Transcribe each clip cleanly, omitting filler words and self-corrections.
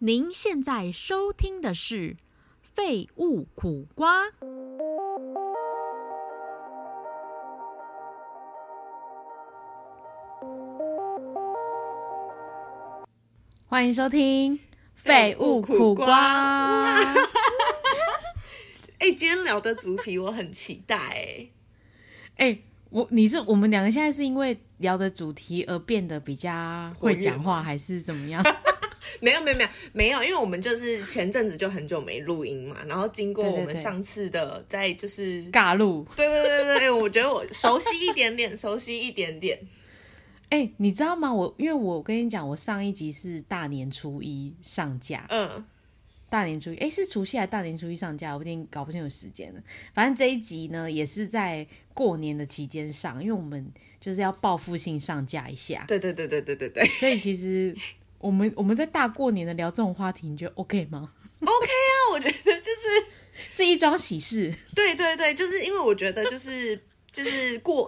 您现在收听的是废物苦瓜。欢迎收听废物苦瓜。今天聊的主题我很期待我们两个现在是因为聊的主题而变得比较会讲话，还是怎么样？没有，因为我们就是前阵子就很久没录音嘛，然后经过我们上次的在就是尬录，对，我觉得我熟悉一点点。你知道吗？因为我跟你讲，我上一集是大年初一上架，大年初一是除夕还是大年初一上架，我有点搞不清楚时间了。反正这一集呢也是在过年的期间上，因为我们就是要报复性上架一下。对，所以其实。我们在大过年的聊这种话题，你觉得 OK 吗？ OK 啊，我觉得就是一桩喜事。对，就是因为我觉得就是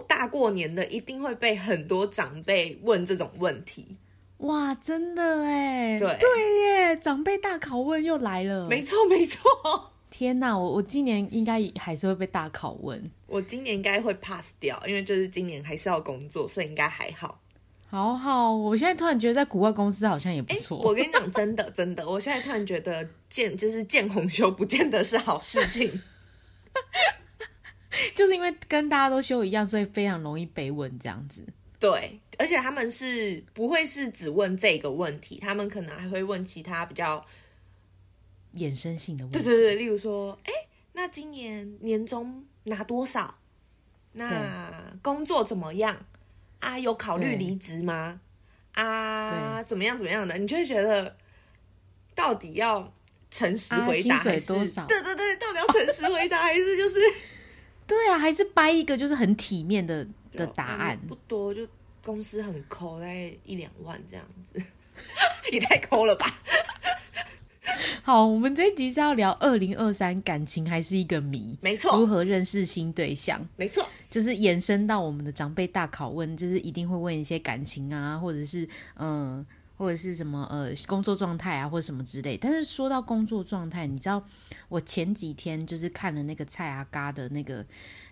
大过年的一定会被很多长辈问这种问题。哇，真的耶，对耶，长辈大拷问又来了。没错。天哪，我今年应该还是会被大拷问。我今年应该会 pass 掉，因为就是今年还是要工作，所以应该还好。好，我现在突然觉得在古怪公司好像也不错。我跟你讲，真的，我现在突然觉得见红休不见得是好事情，就是因为跟大家都休一样，所以非常容易被问这样子。对，而且他们是不会是只问这个问题，他们可能还会问其他比较衍生性的问题。对，例如说，那今年年终拿多少？那工作怎么样？啊，有考虑离职吗？啊，怎么样的，你就会觉得到底要诚实回答还是、薪水多少？对，到底要诚实回答还是就是对啊，还是掰一个就是很体面的答案。不多，就公司很抠，大概1-2万这样子。也太抠了吧。好，我们这一集是要聊2023感情还是一个谜，没错，如何认识新对象，没错，就是延伸到我们的长辈大拷问，就是一定会问一些感情啊，或者是什么工作状态啊，或者什么之类。但是说到工作状态，你知道我前几天就是看了那个蔡阿嘎的那个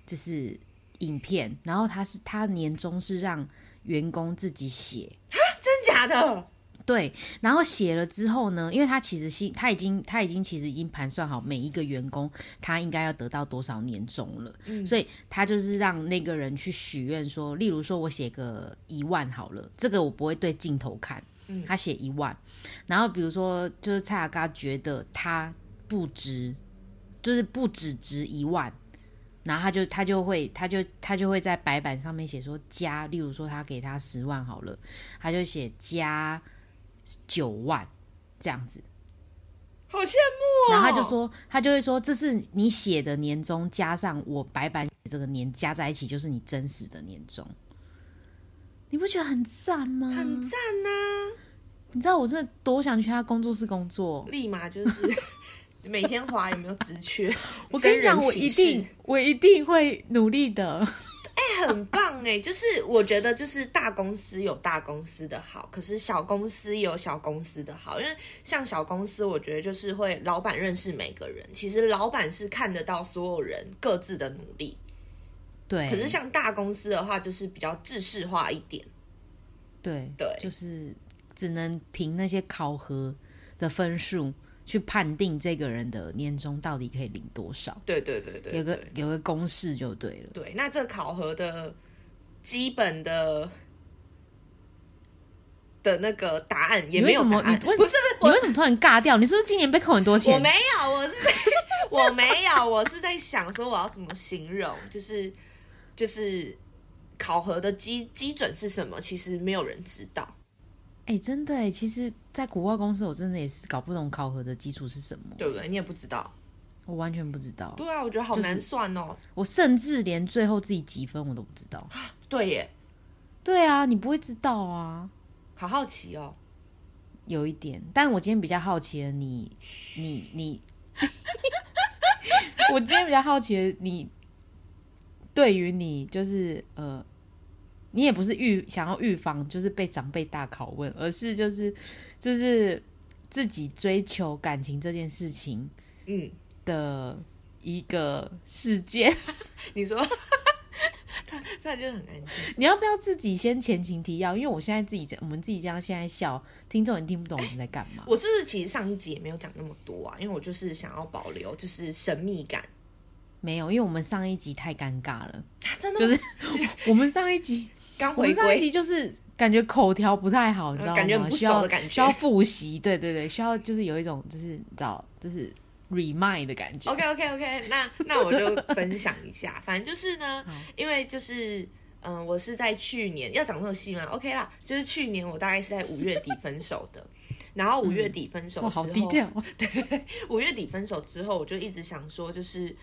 就是影片，然后他年终是让员工自己写，啊，真假的？对，然后写了之后呢，因为他其实他已经盘算好每一个员工他应该要得到多少年终了，所以他就是让那个人去许愿说，例如说我写个1万好了，这个我不会对镜头看，他写1万，然后比如说就是蔡阿嘎觉得他不值，就是不只值1万。然后他就会在白板上面写说加，例如说他给他10万好了，他就写加9万这样子，好羡慕哦。然后他就会说这是你写的年终加上我白板这个年加在一起就是你真实的年终，你不觉得很赞吗？很赞啊！你知道我真的多想去他工作室工作，立马就是每天滑有没有职缺？我跟你讲，我一定会努力的。很棒耶，就是我觉得就是大公司有大公司的好，可是小公司有小公司的好，因为像小公司我觉得就是会老板认识每个人，其实老板是看得到所有人各自的努力，对。可是像大公司的话就是比较制式化一点，对，就是只能凭那些考核的分数去判定这个人的年终到底可以领多少，对，有个公式就对了。对，那这个考核的基本的那个答案也没有答案。不是，你为什么突然尬掉？你是不是今年被扣很多钱？我没有，我是在想说我要怎么形容，就是考核的基准是什么？其实没有人知道。真的其实在古怪公司我真的也是搞不懂考核的基础是什么，对不对？你也不知道？我完全不知道。对啊，我觉得好难算哦，就是我甚至连最后自己几分我都不知道。对耶，对啊，你不会知道啊，好好奇哦，有一点。但我今天比较好奇的你我今天比较好奇的你，对于你就是你也不是想要预防就是被长辈大拷问，而是就是自己追求感情这件事情的一个事件。你说他就很安静。你要不要自己先前情提要？因为我现在我们自己这样现在笑，听众人听不懂我们在干嘛。我是不是其实上一集也没有讲那么多啊？因为我就是想要保留就是神秘感。没有，因为我们上一集太尴尬了，真的就是我们上一集刚回归，我们上一集就是感觉口条不太好，你知道吗？感觉很不熟的感觉，需要复习。对对对，需要就是有一种就是找就是。remind 的感觉。OK， 那我就分享一下。反正就是呢，因为就是我是在去年要讲这种戏吗 ？OK 啦，就是去年我大概是在5月底分手的。然后5月底分手之后，好低调。对，5月底分手之后，我就一直想说，就是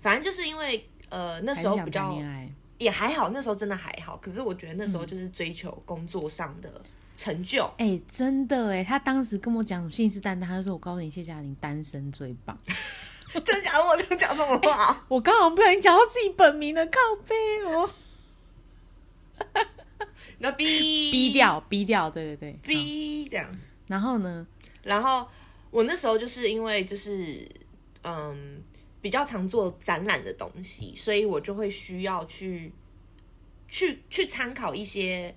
反正就是因为那时候比较也还好，那时候真的还好。可是我觉得那时候就是追求工作上的。成就真的他当时跟我讲信誓旦旦，他就说我告诉你谢嘉玲单身最棒。真假的？我就讲这种话、我刚好不小心讲到自己本名的靠背哦。那逼掉，对对对，逼这样。然后我那时候就是因为就是比较常做展览的东西，所以我就会需要去参考一些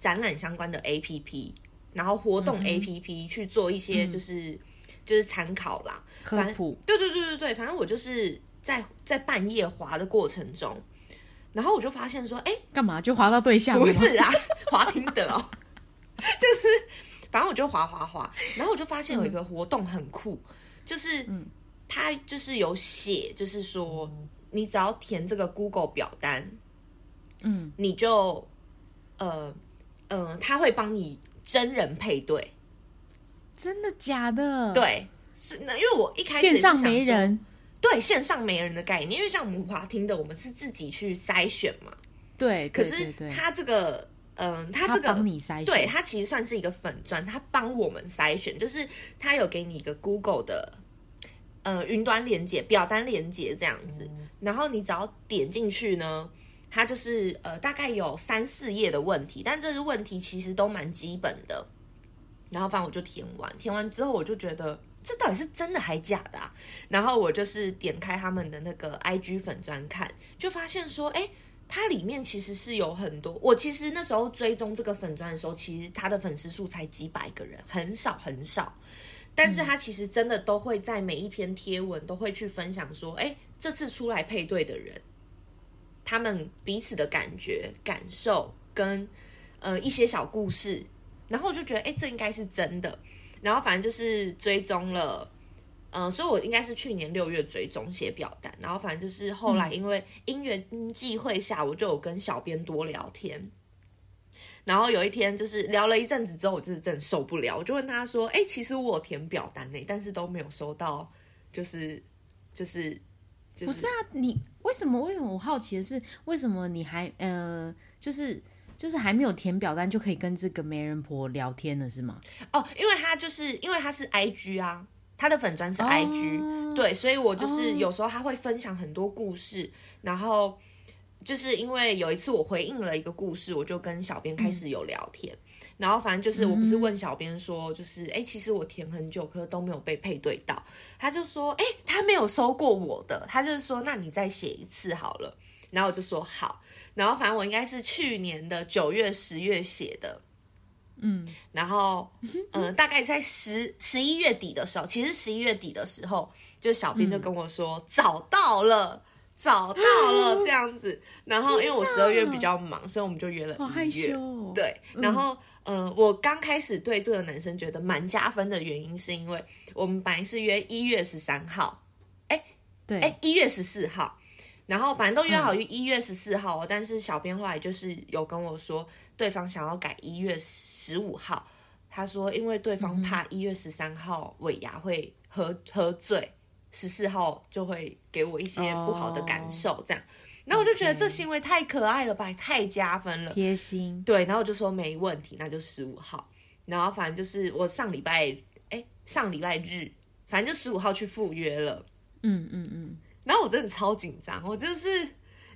展览相关的 APP， 然后活动 APP、去做一些就是参考啦，科普。对，反正我就是在半夜滑的过程中，然后我就发现说，干嘛就滑到对象？不是啊，滑听得哦，就是反正我就滑，然后我就发现有一个活动很酷，就是它就是有写，就是说你只要填这个 Google 表单，你就他会帮你真人配对。真的假的？对，是因为我一开始线上没人，对，线上没人的概念，因为像我们滑听的，我们是自己去筛选嘛。对，可是他这个，他这个帮你筛选，对，他其实算是一个粉专，他帮我们筛选，就是他有给你一个 Google 的云端连结、表单连结这样子，然后你只要点进去呢。它就是大概有3-4页的问题，但这些问题其实都蛮基本的。然后反正我就填完之后，我就觉得这到底是真的还假的啊？然后我就是点开他们的那个 IG 粉专看，就发现说，它里面其实是有很多。我其实那时候追踪这个粉专的时候，其实它的粉丝数才几百个人，很少很少。但是它其实真的都会在每一篇贴文都会去分享说，这次出来配对的人。他们彼此的感觉、感受跟一些小故事，然后我就觉得，这应该是真的。然后反正就是追踪了，所以我应该是去年6月追踪写表单。然后反正就是后来因为因缘际会下，我就有跟小编多聊天。然后有一天就是聊了一阵子之后，我就是真的受不了，我就问他说：“其实我有填表单呢，但是都没有收到，就是不是啊？你为什么？我好奇的是，为什么你还就是还没有填表单就可以跟这个媒人婆聊天了，是吗？哦，因为他是 IG 啊，他的粉专是 IG，、对，所以我就是有时候他会分享很多故事，然后就是因为有一次我回应了一个故事，我就跟小编开始有聊天，然后反正就是我不是问小编说，就是其实我填很久，可是都没有被配对到。他就说，他没有收过我的，他就是说，那你再写一次好了。然后我就说好，然后反正我应该是去年的9月、10月写的，然后大概在11月底的时候，其实11月底的时候，就小编就跟我说找到了这样子。然后因为我12月比较忙，所以我们就约了1月。对，然后。我刚开始对这个男生觉得蛮加分的原因，是因为我们本来是约1月13号，对，1月14号，然后反正都约好于1月14号，但是小编后来就是有跟我说，对方想要改1月15号，他说因为对方怕1月13号尾牙会喝醉，14号就会给我一些不好的感受这样。那我就觉得这行为太可爱了吧，太加分了，贴心。对，然后我就说没问题，那就15号。然后反正就是我上礼拜日，反正就15号去赴约了。然后我真的超紧张，我就是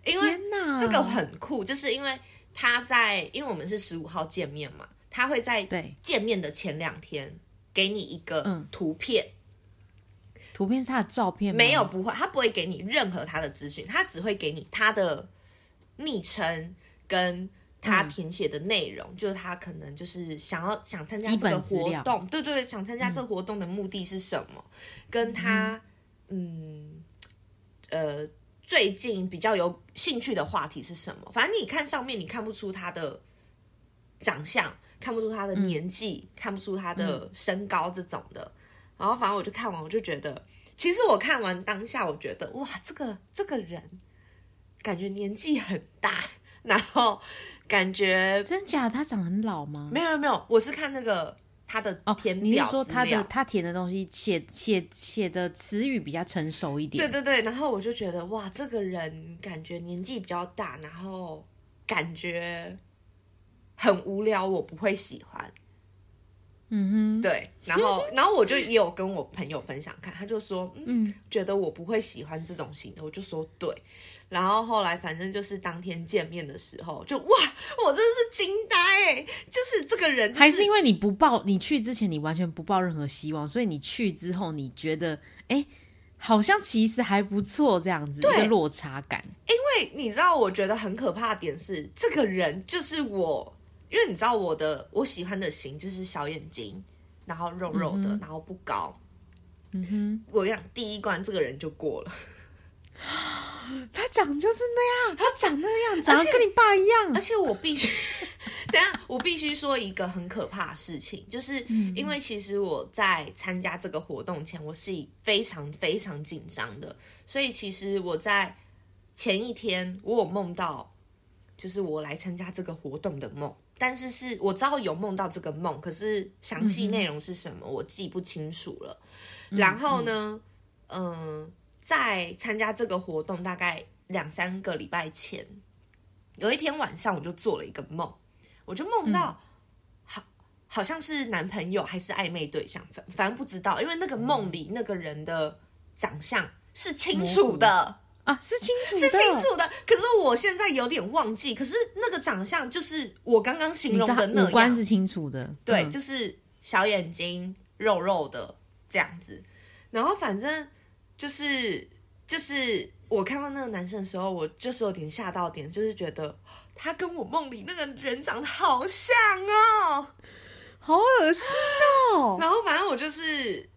因为这个很酷，就是因为因为我们是15号见面嘛，他会在见面的前2天给你一个图片、图片是他的照片吗？没有，不会，他不会给你任何他的资讯，他只会给你他的昵称跟他填写的内容、就是他可能就是想参加这个活动，对对对，想参加这个活动的目的是什么，跟他最近比较有兴趣的话题是什么。反正你看上面你看不出他的长相，看不出他的年纪、看不出他的身高这种的。然后反正我就看完，我就觉得，其实我看完当下我觉得哇，这个人感觉年纪很大，然后感觉真假的他长很老吗？没有没有，我是看那个他的填表资料、你是说他填的东西写的词语比较成熟一点。对对对，然后我就觉得哇，这个人感觉年纪比较大，然后感觉很无聊，我不会喜欢。嗯哼，对，然后我就也有跟我朋友分享看，他就说觉得我不会喜欢这种型的，我就说对。然后后来反正就是当天见面的时候，就哇，我真的是惊呆欸，就是这个人、就是、还是因为你不抱，你去之前你完全不抱任何希望，所以你去之后你觉得哎，好像其实还不错这样子，一个落差感。因为你知道我觉得很可怕的点是，这个人就是我，因为你知道我喜欢的型就是小眼睛，然后肉肉的，然后不高。我想第一关这个人就过了。他长就是那样，他长那样，长得跟你爸一样。而且我必须等一下，我必须说一个很可怕的事情，就是因为其实我在参加这个活动前，我是非常非常紧张的，所以其实我在前一天我有梦到，就是我来参加这个活动的梦，但是我知道有梦到这个梦，可是详细内容是什么我记不清楚了。然后呢，在参加这个活动大概2-3个礼拜前，有一天晚上我就做了一个梦，我就梦到好像是男朋友还是暧昧对象，反正不知道，因为那个梦里那个人的长相是清楚的啊，是清楚的，可是我现在有点忘记，可是那个长相就是我刚刚形容的那样，五官是清楚的，对，就是小眼睛肉肉的这样子。然后反正就是我看到那个男生的时候，我就是有点吓到点，就是觉得他跟我梦里那个人长得好像哦，好恶心哦。然后反正我就是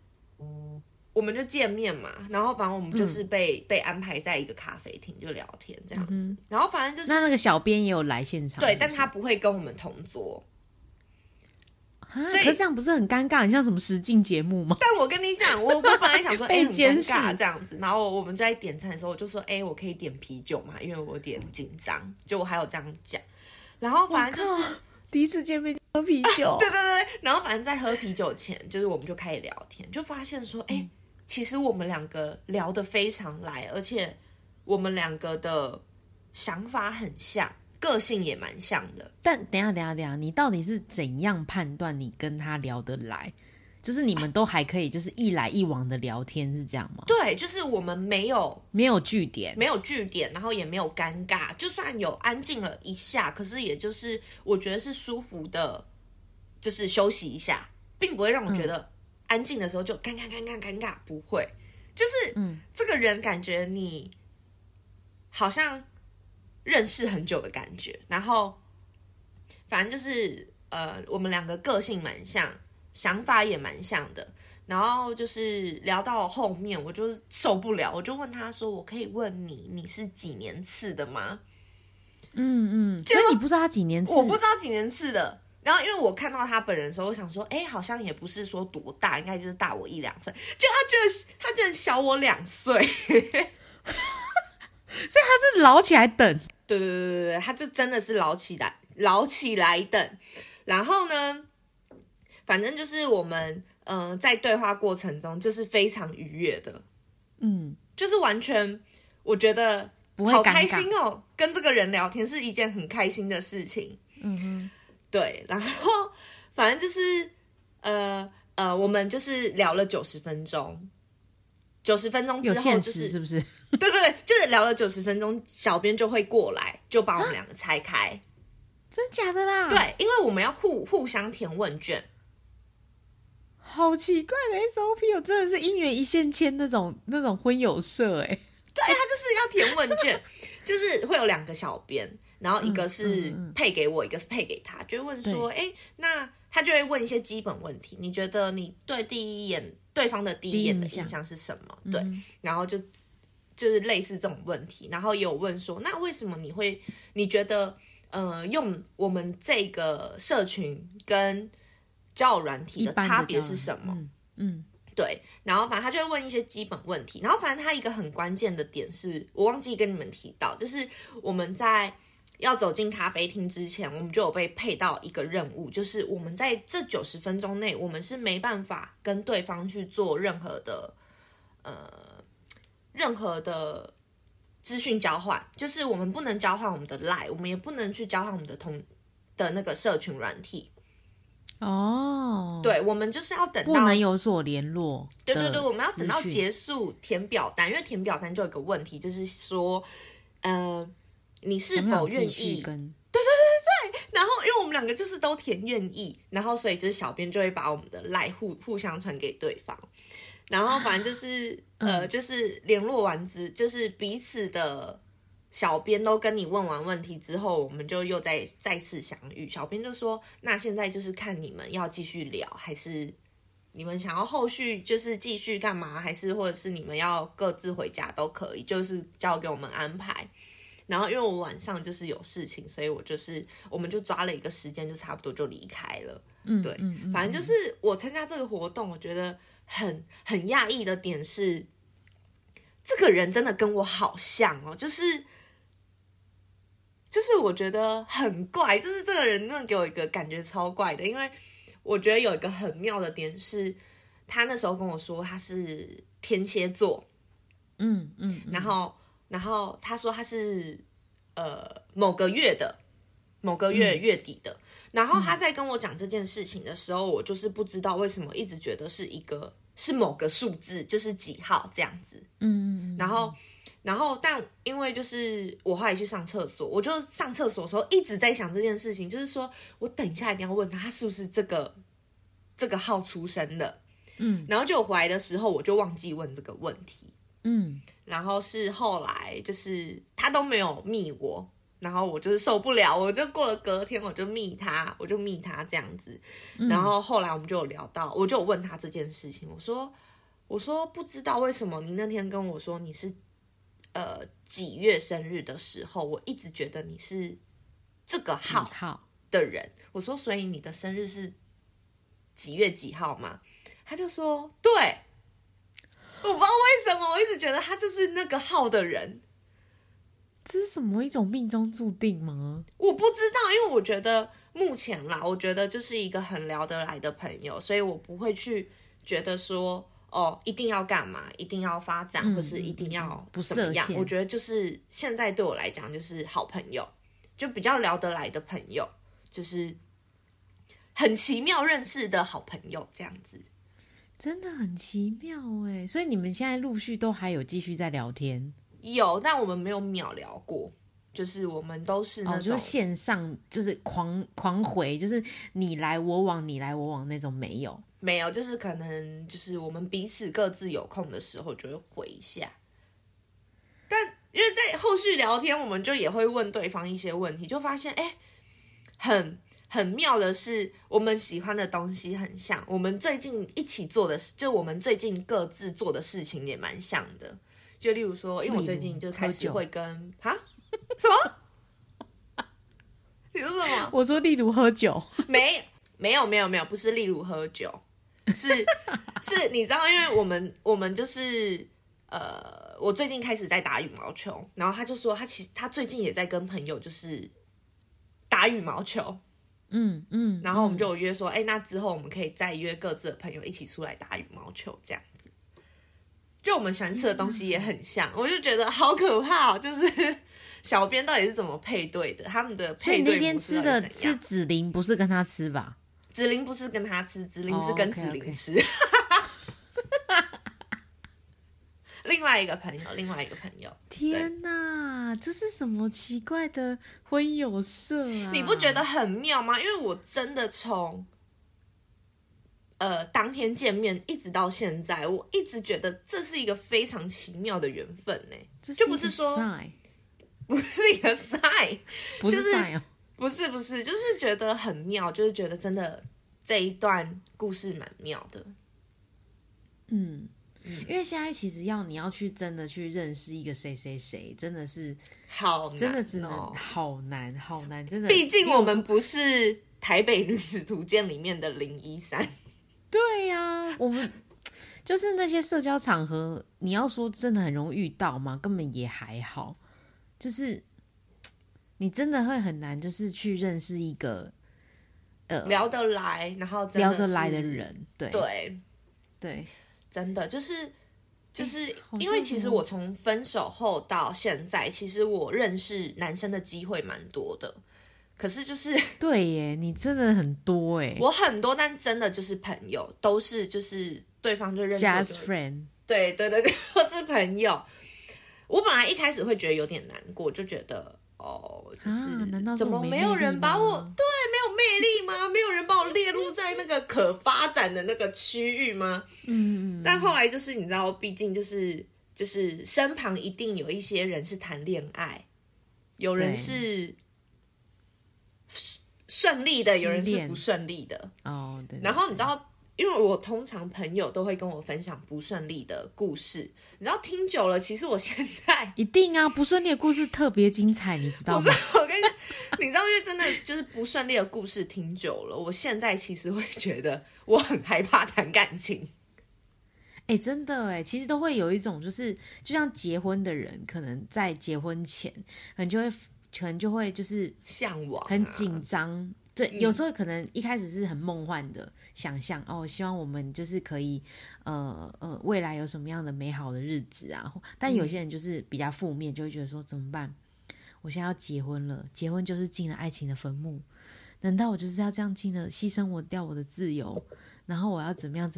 我们就见面嘛，然后反正我们就是被安排在一个咖啡厅就聊天这样子。然后反正就是那个小编也有来现场，对，但他不会跟我们同桌。所以可是这样不是很尴尬，很像什么实境节目吗？但我跟你讲，我本来想说被监视、很尴尬这样子。然后我们就在点餐的时候，我就说我可以点啤酒嘛，因为我有点紧张，就我还有这样讲。然后反正就是第一次见面就喝啤酒、对对对。然后反正在喝啤酒前，就是我们就开始聊天，就发现说其实我们两个聊得非常来，而且我们两个的想法很像，个性也蛮像的。但等一下，你到底是怎样判断你跟他聊得来？就是你们都还可以，就是一来一往的聊天是这样吗？对，就是我们没有据点，没有据点，然后也没有尴尬，就算有安静了一下，可是也就是我觉得是舒服的，就是休息一下，并不会让我觉得安静的时候就尴尬，不会，就是这个人感觉你好像认识很久的感觉。然后反正就是我们两个个性蛮像，想法也蛮像的。然后就是聊到后面我就受不了，我就问他说，我可以问你是几年次的吗？所以你不知道他几年次？我不知道几年次的。然后因为我看到他本人的时候，我想说好像也不是说多大，应该就是大我1-2岁，就他居然小我2岁。所以他是老起来等。对对对对，他就真的是老起来等。然后呢，反正就是我们在对话过程中就是非常愉悦的，就是完全我觉得好开心哦，跟这个人聊天是一件很开心的事情。对。然后反正就是我们就是聊了90分钟。90分钟之后就是是不是？对对对，就是聊了90分钟，小编就会过来，就把我们两个拆开。真的假的啦？对，因为我们要互相填问卷。好奇怪的 SOP 哦，真的是姻缘一线牵那种婚友社哎。对，他就是要填问卷，就是会有两个小编，然后一个是配给我，一个是配给他，就问说，哎，那他就会问一些基本问题，你觉得你对对方的第一眼的印象是什么？对，然后就是类似这种问题，然后也有问说，那为什么你觉得用我们这个社群跟交友软体的差别是什么？嗯，对，然后反正他就会问一些基本问题，然后反正他一个很关键的点是我忘记跟你们提到，就是我们在要走进咖啡厅之前，我们就有被配到一个任务，就是我们在这90分钟内，我们是没办法跟对方去做任何的资讯交换，就是我们不能交换我们的 LINE， 我们也不能去交换我们的那个社群软体。哦，对，我们就是要等到不能有所联络。对对对，我们要等到结束填表单，因为填表单就有一个问题，就是说，你是否愿意？对对对对，然后因为我们两个就是都填愿意，然后所以就是小编就会把我们的 LINE 互相传给对方，然后反正就是就是联络完就是彼此的。小编都跟你问完问题之后，我们就又再次相遇。小编就说：“那现在就是看你们要继续聊，还是你们想要后续就是继续干嘛？还是或者是你们要各自回家都可以，就是交给我们安排。”然后因为我晚上就是有事情，所以我们就抓了一个时间，就差不多就离开了。对，反正就是我参加这个活动，我觉得很讶异的点是，这个人真的跟我好像哦，就是我觉得很怪，就是这个人真的给我一个感觉超怪的，因为我觉得有一个很妙的点是，他那时候跟我说他是天蝎座，然后他说他是某个月月底的，然后他在跟我讲这件事情的时候，我就是不知道为什么一直觉得是某个数字，就是几号这样子，然后但因为就是我后来去上厕所，我就上厕所的时候一直在想这件事情，就是说我等一下一定要问他是不是这个号出生的，然后就我回来的时候我就忘记问这个问题，然后是后来就是他都没有密我，然后我就是受不了，我就过了隔天我就密他这样子，然后后来我们就有聊到，我就有问他这件事情，我说不知道为什么你那天跟我说你是几月生日的时候，我一直觉得你是这个号的人。我说，所以你的生日是几月几号吗？他就说，对。我不知道为什么，我一直觉得他就是那个号的人。这是什么一种命中注定吗？我不知道，因为我觉得目前啦，我觉得就是一个很聊得来的朋友，所以我不会去觉得说。哦，一定要干嘛？一定要发展，或是一定要怎么样？我觉得就是现在对我来讲，就是好朋友，就比较聊得来的朋友，就是很奇妙认识的好朋友，这样子，真的很奇妙哎。所以你们现在陆续都还有继续在聊天？有，但我们没有秒聊过。就是我们都是那种，就是线上就是狂回，就是你来我往你来我往那种，没有，就是可能就是我们彼此各自有空的时候就会回一下，但因为在后续聊天我们就也会问对方一些问题，就发现很妙的是我们喜欢的东西很像，我们最近一起做的就我们最近各自做的事情也蛮像的，就例如说因为我最近就开始会跟什么？你说什么？我说例如喝酒，没有，不是例如喝酒，是，你知道，因为我们就是我最近开始在打羽毛球，然后他就说他最近也在跟朋友就是打羽毛球，然后我们就有约说，哎，那之后我们可以再约各自的朋友一起出来打羽毛球这样子，就我们喜欢吃的东西也很像，我就觉得好可怕哦，就是。小编到底是怎么配对的？他们的配对模式到底怎样？所以那天吃的是子琳，不是跟他吃吧？子琳不是跟他吃，子琳是跟子琳吃。另外一个朋友。天哪，这是什么奇怪的婚友社啊？你不觉得很妙吗？因为我真的从当天见面一直到现在，我一直觉得这是一个非常奇妙的缘分呢。就不是说不是一个赛，不是赛哦，不是，就是觉得很妙，就是觉得真的这一段故事蛮妙的。嗯，因为现在其实你要去真的去认识一个谁谁谁，真的是好难，真的只能好难，真的。毕竟我们不是《台北女子图鉴》里面的013。对呀，我们就是那些社交场合，你要说真的很容易遇到嘛，根本也还好。就是你真的会很难，就是去认识一个聊得来，然后真的聊得来的人，对。真的就是因为其实我从分手后到现在，其实我认识男生的机会蛮多的，可是就是对耶，你真的很多耶，我很多，但真的就是朋友，都是就是对方就认识 just friend， 对，都是朋友。我本来一开始会觉得有点难过，就觉得就是怎么没有人把我没有魅力吗？没有人把我列入在那个可发展的那个区域吗？嗯，但后来就是你知道，毕竟就是身旁一定有一些人是谈恋爱，有人是顺利的，有人是不顺利的。哦，对。然后你知道，因为我通常朋友都会跟我分享不顺利的故事，你知道听久了，其实我现在一定啊，不顺利的故事特别精彩，你知道吗？我跟你知道，因为真的就是不顺利的故事听久了，我现在其实会觉得我很害怕谈感情。欸，真的欸，其实都会有一种就是，就像结婚的人，可能在结婚前，可能就会就是向往，很紧张。对，有时候可能一开始是很梦幻的想象，希望我们就是可以未来有什么样的美好的日子啊。但有些人就是比较负面，就会觉得说怎么办？我现在要结婚了，结婚就是进了爱情的坟墓，难道我就是要这样进了，牺牲我掉我的自由？然后我要怎么样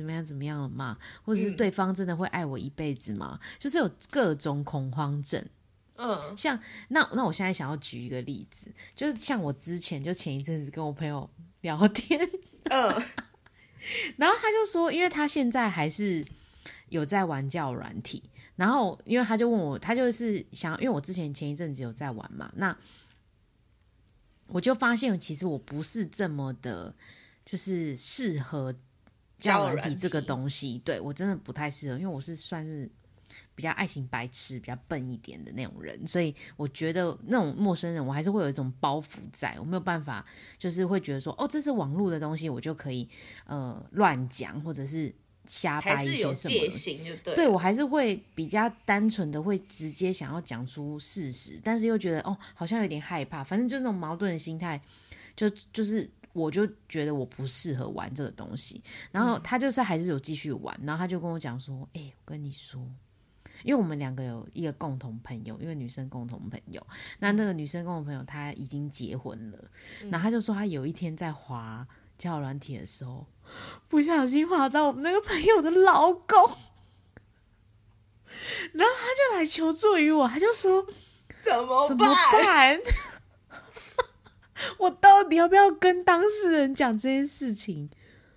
了吗？或者是对方真的会爱我一辈子吗？就是有各种恐慌症。像那我现在想要举一个例子，就是像我之前就前一阵子跟我朋友聊天，然后他就说，因为他现在还是有在玩交友软体，然后因为他就问我，他就是想，因为我之前前一阵子有在玩嘛，那我就发现其实我不是这么的，就是适合交友软体这个东西，对，我真的不太适合，因为我是算是比较爱情白痴，比较笨一点的那种人，所以我觉得那种陌生人，我还是会有一种包袱在，我没有办法，就是会觉得说，这是网络的东西，我就可以乱讲或者是瞎掰一些什么，还是有戒心就对了。对，我还是会比较单纯的，会直接想要讲出事实，但是又觉得好像有点害怕，反正就是那种矛盾的心态，就是。我就觉得我不适合玩这个东西，然后他就是还是有继续玩，然后他就跟我讲说，我跟你说，因为我们两个有一个共同朋友，因为女生共同朋友，那个女生共同朋友她已经结婚了，然后他就说他有一天在滑交友软体的时候，不小心滑到我们那个朋友的老公，然后他就来求助于我，他就说怎么办？我到底要不要跟当事人讲这件事情？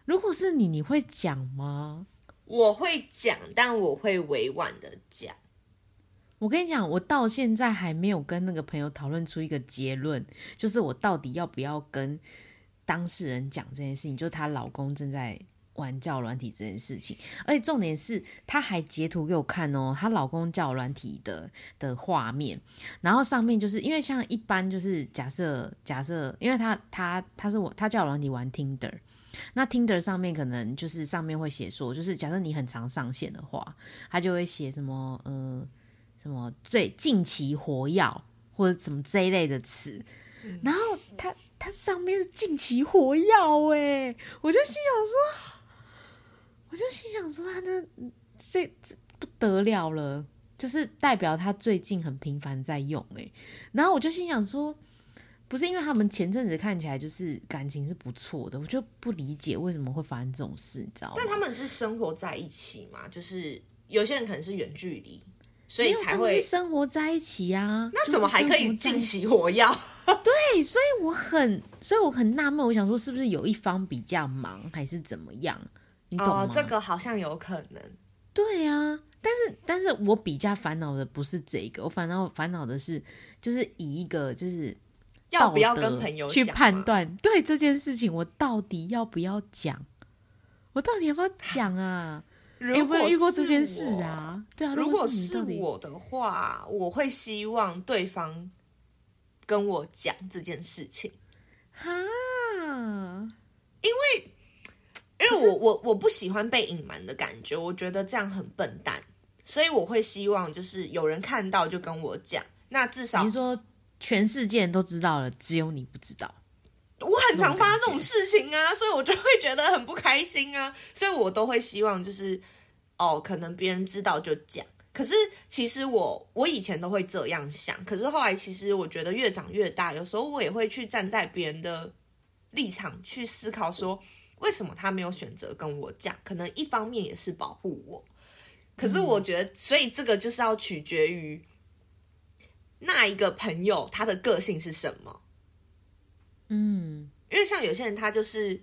如果是你，你会讲吗？我会讲，但我会委婉的讲。我跟你讲，我到现在还没有跟那个朋友讨论出一个结论，就是我到底要不要跟当事人讲这件事情，就是她老公正在玩交友软体这件事情。而且重点是，她还截图给我看她老公交友软体的画面，然后上面就是因为像一般就是假设，因为她交友软体玩 Tinder， 那 Tinder 上面可能就是上面会写说，就是假设你很常上线的话，她就会写什么什么最近期活跃或者什么这一类的词，然后她上面是近期活跃我就心想说他这不得了了，就是代表他最近很频繁在用然后我就心想说，不是因为他们前阵子看起来就是感情是不错的，我就不理解为什么会发生这种事，你知道吗？但他们是生活在一起嘛，就是有些人可能是远距离，所以才会，没有，他们是生活在一起啊，那怎么还可以近期活跃？对，所以我很纳闷，我想说是不是有一方比较忙还是怎么样？你懂吗？这个好像有可能。对啊，但是我比较烦恼的不是这个，我烦恼的是就是以一个就是要不要跟朋友去判断，对这件事情我到底要不要讲，我到底要不要讲啊？如果是我，遇过这件事啊，对啊，如果是我的话，我会希望对方跟我讲这件事情。哈，因为我不喜欢被隐瞒的感觉，我觉得这样很笨蛋，所以我会希望就是有人看到就跟我讲，那至少你说全世界人都知道了，只有你不知道。我很常发生这种事情啊，所以我就会觉得很不开心啊，所以我都会希望就是可能别人知道就讲。可是其实我以前都会这样想，可是后来其实我觉得越长越大，有时候我也会去站在别人的立场去思考说为什么他没有选择跟我讲，可能一方面也是保护我，可是我觉得所以这个就是要取决于那一个朋友他的个性是什么。嗯，因为像有些人他就是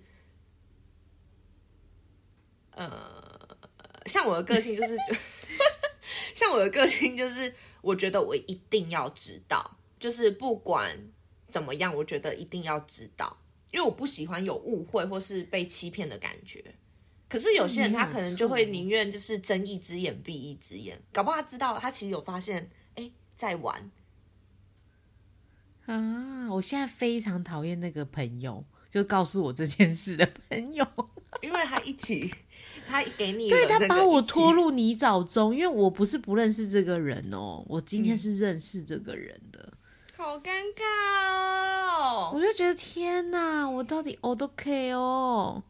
像我的个性就是像我的个性就是我觉得我一定要知道，就是不管怎么样我觉得一定要知道，因为我不喜欢有误会或是被欺骗的感觉。可是有些人他可能就会宁愿就是睁一只眼闭一只眼，搞不好他知道他其实有发现在玩啊！我现在非常讨厌那个朋友，就告诉我这件事的朋友，因为他给你了对他把我拖入泥沼中，因为我不是不认识这个人哦，我今天是认识这个人的，好尴尬哦！我就觉得天哪，我到底 OK 哦？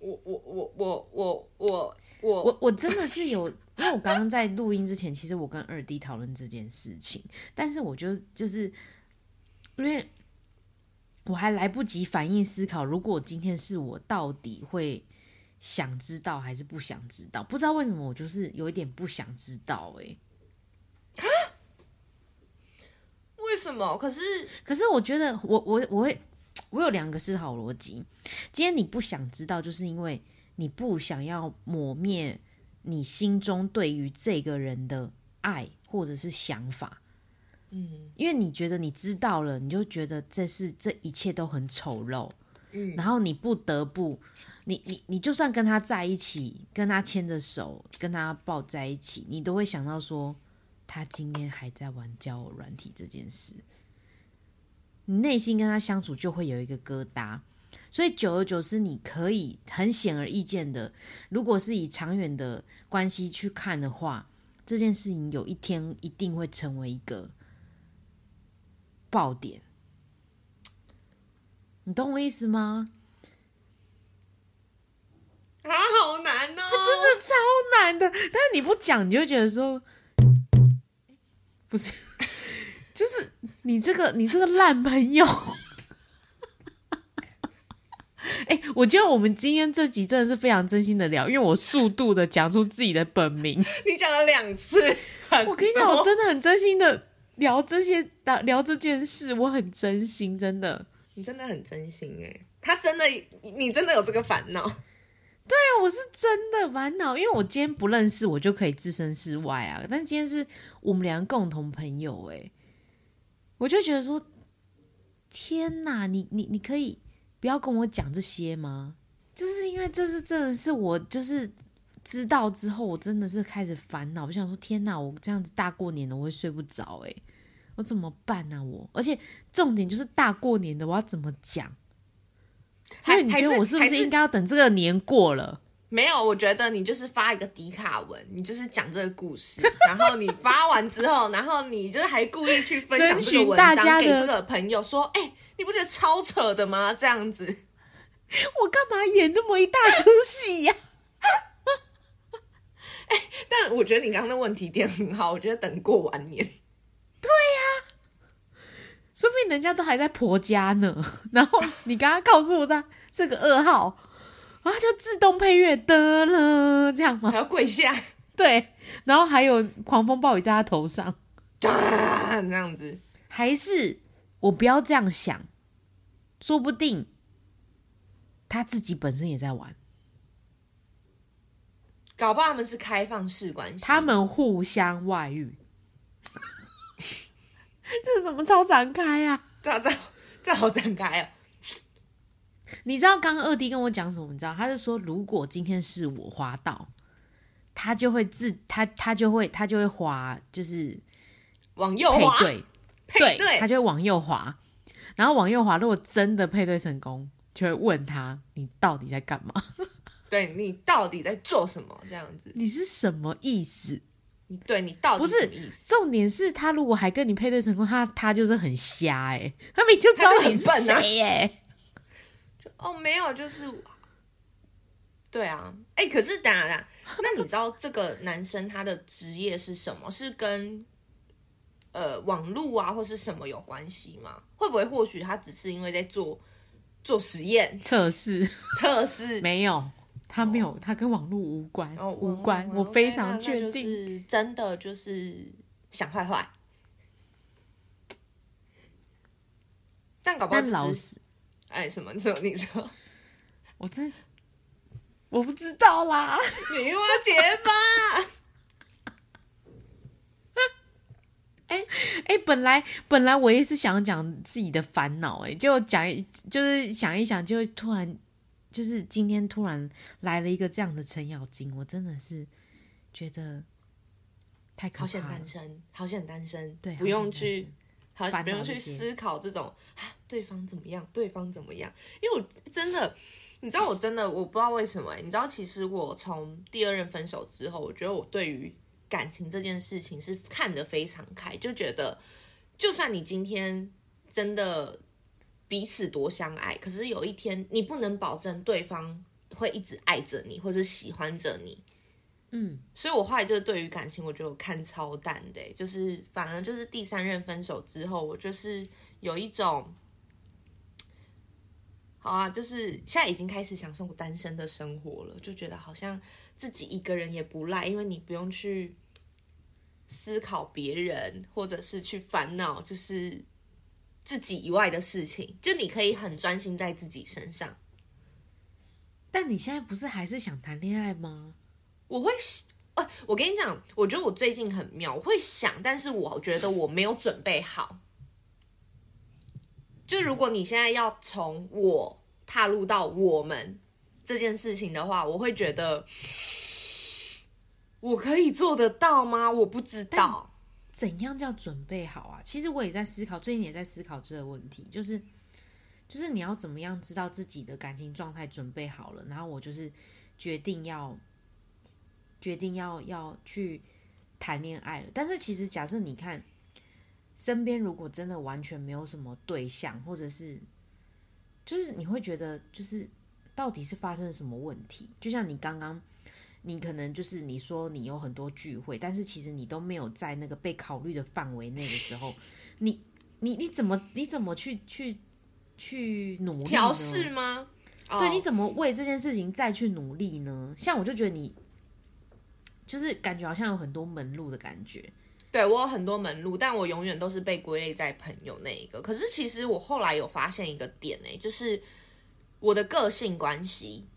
我真的是有。因为我刚刚在录音之前，其实我跟二 D 讨论这件事情，但是我就是因为我还来不及反应思考，如果今天是我到底会想知道还是不想知道，不知道为什么我就是有一点不想知道为什么？可是我觉得我有两个思考逻辑，今天你不想知道，就是因为你不想要抹灭你心中对于这个人的爱或者是想法，因为你觉得你知道了，你就觉得这一切都很丑陋，然后你不得不，你就算跟他在一起，跟他牵着手，跟他抱在一起，你都会想到说他今天还在玩交友软体这件事，你内心跟他相处就会有一个疙瘩。所以久而久之，你可以很显而易见的，如果是以长远的关系去看的话，这件事情有一天一定会成为一个爆点，你懂我意思吗？啊，好难哦，真的超难的。但是你不讲，你就觉得说，不是，就是你这个烂朋友。我觉得我们今天这集真的是非常真心的聊，因为我速度的讲出自己的本名，你讲了两次，我跟你讲，我真的很真心的聊这件事，我很真心，真的，你真的很真心你真的有这个烦恼？对啊，我是真的烦恼，因为我今天不认识，我就可以置身事外啊，但今天是我们两个共同朋友我就觉得说，天哪，你可以。不要跟我讲这些吗？就是因为这是真的是我就是知道之后，我真的是开始烦恼。我想说，天哪，我这样子大过年的我会睡不着我怎么办啊？而且重点就是大过年的我要怎么讲？所以你觉得我是不是应该要等这个年过了？没有，我觉得你就是发一个迪卡文，你就是讲这个故事，然后你发完之后，然后你就是还故意去分享这个文章给这个朋友说，你不觉得超扯的吗？这样子，我干嘛演那么一大出戏呀？但我觉得你刚刚的问题点很好，我觉得等过完年，对呀，说不定人家都还在婆家呢。然后你刚刚告诉他这个2号，然后就自动配乐的了，这样吗？还要跪下，对，然后还有狂风暴雨在他头上，这样子还是。我不要这样想，说不定他自己本身也在玩，搞不好他们是开放式关系，他们互相外遇。这怎么超展开啊？这好展开啊！你知道刚刚二弟跟我讲什么？你知道，他就说如果今天是我滑到，他就会他就会滑，就是往右滑，配对，他就会往右滑，然后往右滑，如果真的配对成功，就会问他你到底在干嘛？对，你到底在做什么？这样子，你是什么意思？对，你到底什么意思？不是，重点是他如果还跟你配对成功，他就是很瞎哎、欸，他明明就知道你是谁哎、欸。哦，没有，就是，对啊，哎、欸，可是等下，那你知道这个男生他的职业是什么？是跟网路啊或是什么有关系吗？会不会或许他只是因为在做实验测试？没有。他没有、哦，他跟网络无关，哦、无关、哦，我非常确定，就是真的就是想坏坏，但搞不好就是老实，哎，什么？你说，我不知道啦，你又要结巴？哎，本来我也是想讲自己的烦恼，哎，就讲就是想一想，就会突然。就是今天突然来了一个这样的程咬金，我真的是觉得太可怕了。好想单身，对，不用去，不用去思考这种对方怎么样。因为我真的，你知道，我不知道为什么、欸，你知道，其实我从第二任分手之后，我觉得我对于感情这件事情是看得非常开，就觉得就算你今天真的。彼此多相爱，可是有一天你不能保证对方会一直爱着你或者喜欢着你，嗯，所以我后来就是对于感情，我觉得我看超淡的、欸，就是反而就是第三任分手之后，我就是有一种，好啊，就是现在已经开始享受单身的生活了，就觉得好像自己一个人也不赖，因为你不用去思考别人，或者是去烦恼，就是。自己以外的事情，就你可以很专心在自己身上。但你现在不是还是想谈恋爱吗？我会，我跟你讲，我觉得我最近很妙，我会想，但是我觉得我没有准备好。就如果你现在要从我踏入到我们这件事情的话，我会觉得我可以做得到吗？我不知道。怎样叫准备好啊？其实我也在思考，最近也在思考这个问题，就是你要怎么样知道自己的感情状态准备好了，然后我就是决定要去谈恋爱了。但是其实假设你看身边，如果真的完全没有什么对象，或者是就是你会觉得就是到底是发生了什么问题？就像你刚刚。你可能就是你说你有很多聚会，但是其实你都没有在那个被考虑的范围内的时候，你怎么去努力调试吗？对， 你怎么为这件事情再去努力呢？像我就觉得你就是感觉好像有很多门路的感觉。对，我有很多门路，但我永远都是被归类在朋友那一个。可是其实我后来有发现一个点欸，就是我的个性关系，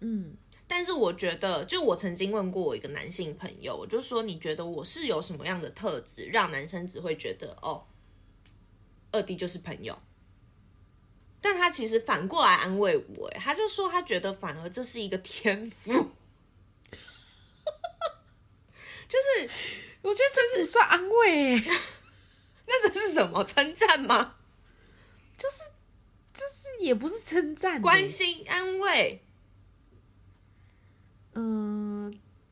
嗯。但是我觉得，就我曾经问过我一个男性朋友，我就说你觉得我是有什么样的特质，让男生只会觉得哦，二弟就是朋友。但他其实反过来安慰我，他就说他觉得反而这是一个天赋，就是我觉得这不算安慰，那这是什么称赞吗？就是也不是称赞，关心安慰。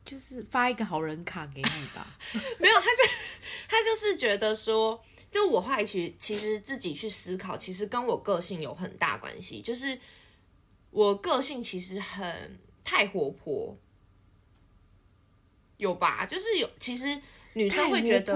就是发一个好人卡给你吧。没有，他就是觉得说，就我后来其实自己去思考，其实跟我个性有很大关系。就是我个性其实太活泼，有吧？就是有，其实女生会觉得，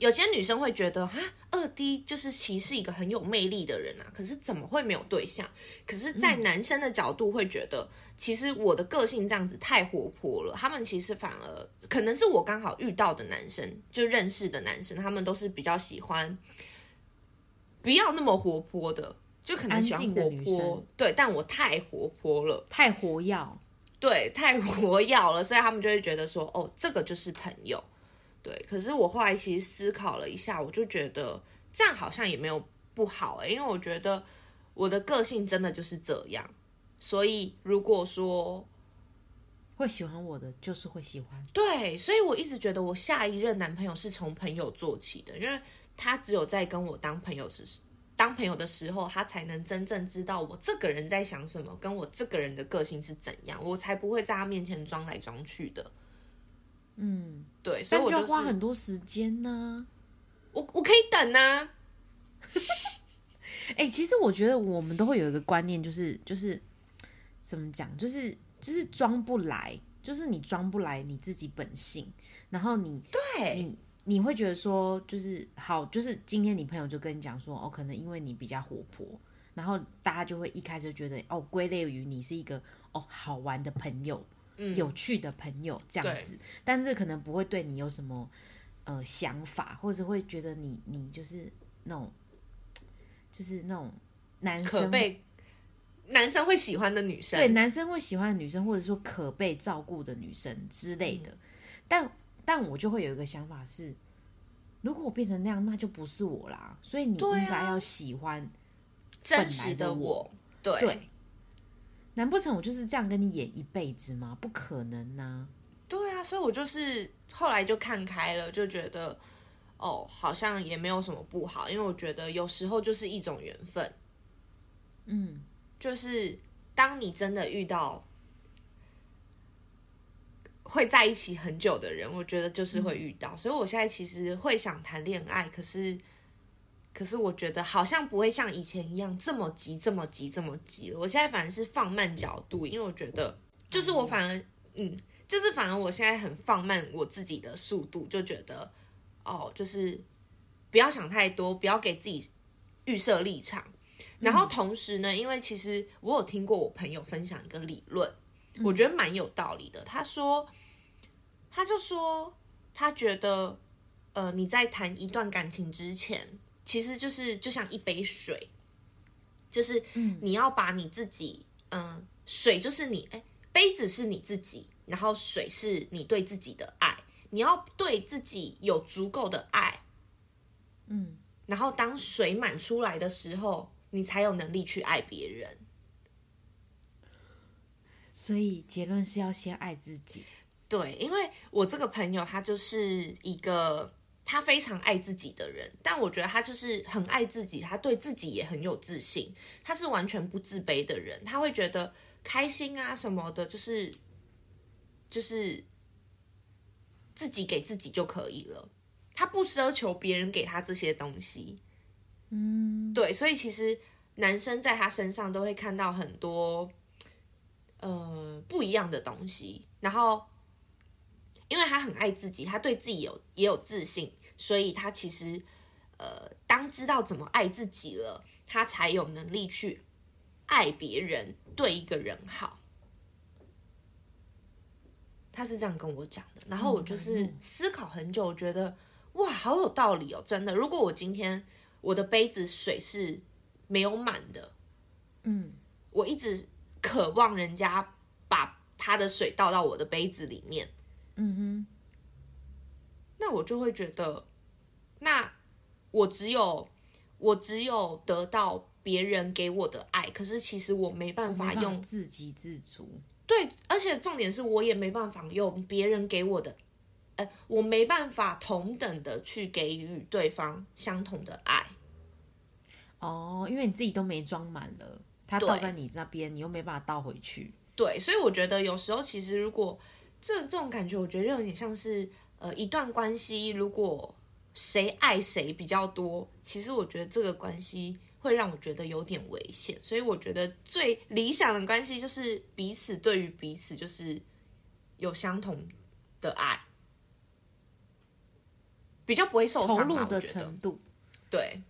有些女生会觉得啊，二 D 就是其实是一个很有魅力的人啊，可是怎么会没有对象？可是，在男生的角度会觉得。其实我的个性这样子太活泼了，他们其实反而可能是我刚好遇到的男生，就认识的男生，他们都是比较喜欢不要那么活泼的，就可能喜欢活泼，对，但我太活泼了，太活跃，对，太活跃了，所以他们就会觉得说，哦，这个就是朋友，对。可是我后来其实思考了一下，我就觉得这样好像也没有不好，因为我觉得我的个性真的就是这样，所以如果说会喜欢我的就是会喜欢，对，所以我一直觉得我下一任男朋友是从朋友做起的，因为他只有在跟我当朋友的时候，他才能真正知道我这个人在想什么，跟我这个人的个性是怎样，我才不会在他面前装来装去的。嗯，对，所以我、就是、但就要花很多时间呢、啊。我可以等啊。哎、欸，其实我觉得我们都会有一个观念，就是怎么讲，就是装不来，就是你装不来你自己本性，然后你对你会觉得说，就是好，就是今天你朋友就跟你讲说，哦，可能因为你比较活泼，然后大家就会一开始就觉得，哦，归类于你是一个哦好玩的朋友、嗯，有趣的朋友这样子，但是可能不会对你有什么想法，或者会觉得你就是那种。就是那种男生会喜欢的女生，对，男生会喜欢的女生，或者说可被照顾的女生之类的、嗯、但我就会有一个想法是，如果我变成那样那就不是我啦，所以你应该要喜欢本来的我，真实的我， 对, 对，难不成我就是这样跟你演一辈子吗？不可能啊，对啊，所以我就是后来就看开了，就觉得哦，好像也没有什么不好，因为我觉得有时候就是一种缘分。嗯，就是当你真的遇到会在一起很久的人，我觉得就是会遇到、嗯、所以我现在其实会想谈恋爱，可是我觉得好像不会像以前一样这么急了，我现在反而是放慢角度，因为我觉得就是我反而就是反而我现在很放慢我自己的速度，就觉得哦，就是不要想太多，不要给自己预设立场、嗯、然后同时呢，因为其实我有听过我朋友分享一个理论、嗯、我觉得蛮有道理的，他就说他觉得你在谈一段感情之前，其实就是就像一杯水，就是你要把你自己水就是你杯子是你自己，然后水是你对自己的爱，你要对自己有足够的爱，嗯，然后当水满出来的时候，你才有能力去爱别人。所以结论是要先爱自己。对，因为我这个朋友他就是一个，他非常爱自己的人，但我觉得他就是很爱自己，他对自己也很有自信，他是完全不自卑的人，他会觉得开心啊什么的，就是自己给自己就可以了，他不奢求别人给他这些东西。嗯，对，所以其实男生在他身上都会看到很多不一样的东西，然后因为他很爱自己，他对自己也有自信，所以他其实当知道怎么爱自己了，他才有能力去爱别人，对一个人好。他是这样跟我讲的，然后我就是思考很久，我觉得哇，好有道理哦，真的。如果我今天我的杯子水是没有满的，嗯，我一直渴望人家把他的水倒到我的杯子里面，嗯哼，那我就会觉得，那我只有得到别人给我的爱，可是其实我没办法用自给自足。对，而且重点是我也没办法用别人给我的，我没办法同等的去给予对方相同的爱。哦，因为你自己都没装满了，他倒在你那边，你又没办法倒回去。对，所以我觉得有时候其实如果这种感觉，我觉得有点像是一段关系，如果谁爱谁比较多，其实我觉得这个关系会让我觉得有点危险，所以我觉得最理想的关系就是彼此对于彼此就是有相同的爱，比较不会受伤嘛，投入的程度。对，